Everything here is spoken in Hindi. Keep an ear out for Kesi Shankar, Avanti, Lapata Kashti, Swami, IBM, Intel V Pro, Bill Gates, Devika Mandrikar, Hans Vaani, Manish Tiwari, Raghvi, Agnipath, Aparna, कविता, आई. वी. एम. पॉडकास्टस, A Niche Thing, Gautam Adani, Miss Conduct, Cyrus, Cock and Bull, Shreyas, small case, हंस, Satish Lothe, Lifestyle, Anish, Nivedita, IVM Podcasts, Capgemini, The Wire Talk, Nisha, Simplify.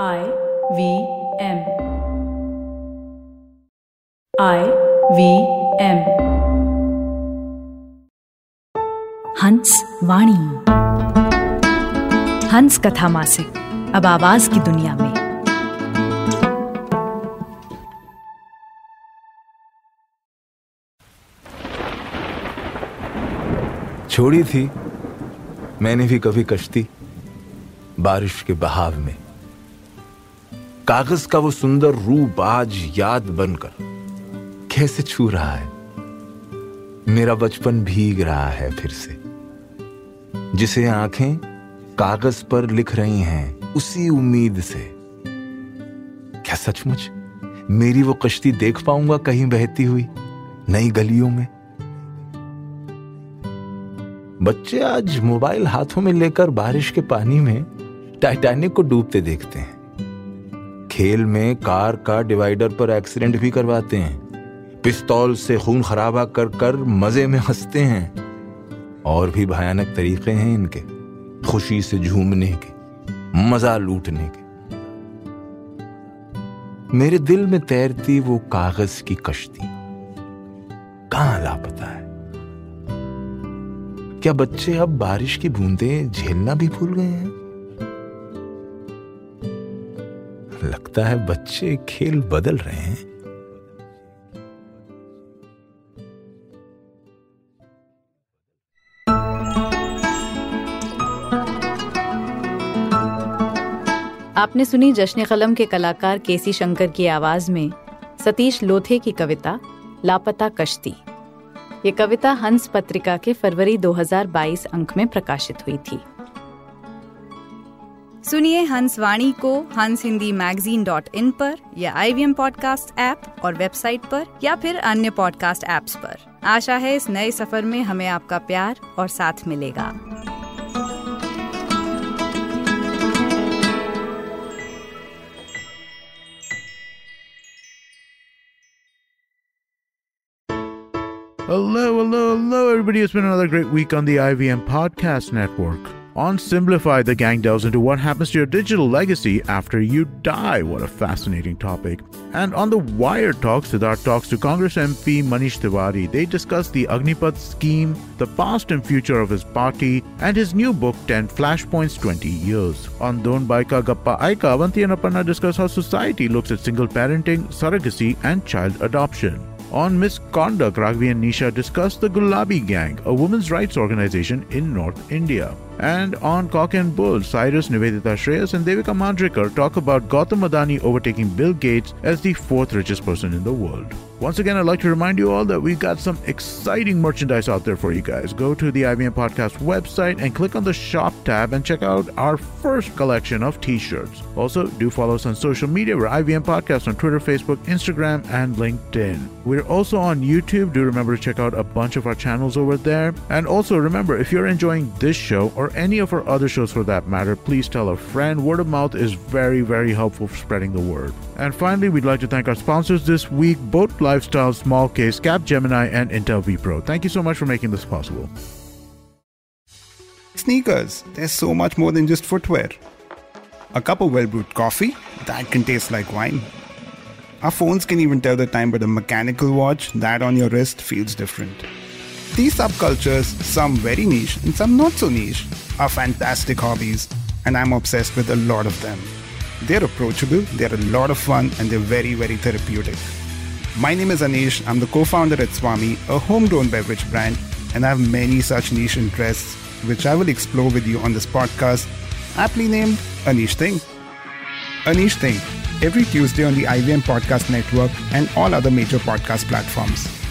IVM हंस वाणी हंस कथा मासिक अब आवाज की दुनिया में। छोड़ी थी मैंने भी कभी कश्ती बारिश के बहाव में, कागज का वो सुंदर रूप आज याद बनकर कैसे छू रहा है। मेरा बचपन भीग रहा है फिर से, जिसे आंखें कागज पर लिख रही हैं उसी उम्मीद से। क्या सचमुच मेरी वो कश्ती देख पाऊंगा कहीं बहती हुई नई गलियों में? बच्चे आज मोबाइल हाथों में लेकर बारिश के पानी में टाइटैनिक को डूबते देखते हैं। खेल में कार का डिवाइडर पर एक्सीडेंट भी करवाते हैं, पिस्तौल से खून खराबा कर कर मजे में हंसते हैं। और भी भयानक तरीके हैं इनके खुशी से झूमने के, मजा लूटने के। मेरे दिल में तैरती वो कागज की कश्ती कहां लापता है? क्या बच्चे अब बारिश की बूंदें झेलना भी भूल गए हैं? लगता है बच्चे खेल बदल रहे हैं। आपने सुनी जश्न-ए-कलम के कलाकार केसी शंकर की आवाज में सतीश लोथे की कविता लापता कश्ती। ये कविता हंस पत्रिका के फरवरी 2022 अंक में प्रकाशित हुई थी। सुनिए हंस वाणी को हंस हिंदी magazine.in पर या IVM पॉडकास्ट ऐप और वेबसाइट पर या फिर अन्य पॉडकास्ट ऐप्स पर। आशा है इस नए सफर में हमें आपका प्यार और साथ मिलेगा। Hello everybody, it's been another great week on the IVM Podcast Network. On Simplify, the gang delves into what happens to your digital legacy after you die. What a fascinating topic. And on The Wire Talk, Siddharth talks to Congress MP Manish Tiwari. They discuss the Agnipath scheme, the past and future of his party, and his new book, 10 Flashpoints 20 Years. On Dhonbaika Gappa Aika, Avanti and Aparna discuss how society looks at single parenting, surrogacy, and child adoption. On Miss Conduct, Raghvi and Nisha discuss the Gulabi Gang, a women's rights organization in North India. And on Cock and Bull, Cyrus, Nivedita, Shreyas and Devika Mandrikar talk about Gautam Adani overtaking Bill Gates as the fourth richest person in the world. Once again, I'd like to remind you all that we've got some exciting merchandise out there for you guys. Go to the IBM Podcast website and click on the shop tab and check out our first collection of t-shirts. Also, do follow us on social media. We're IBM Podcast on Twitter, Facebook, Instagram, and LinkedIn. We're also on YouTube. Do remember to check out a bunch of our channels over there. And also remember, if you're enjoying this show or any of our other shows for that matter, please tell a friend. Word of mouth is very, very helpful for spreading the word. And finally, we'd like to thank our sponsors this week, both Lifestyle, Small Case, Capgemini, and Intel V Pro. Thank you so much for making this possible. Sneakers, they're so much more than just footwear. A cup of well-brewed coffee, that can taste like wine. Our phones can even tell the time, but a mechanical watch, that on your wrist, feels different. These subcultures, some very niche and some not so niche, are fantastic hobbies, and I'm obsessed with a lot of them. They're approachable, they're a lot of fun, and they're very, very therapeutic. My name is Anish, I'm the co-founder at Swami, a homegrown beverage brand, and I have many such niche interests, which I will explore with you on this podcast, aptly named A Niche Thing. A Niche Thing, every Tuesday on the IVM Podcast Network and all other major podcast platforms.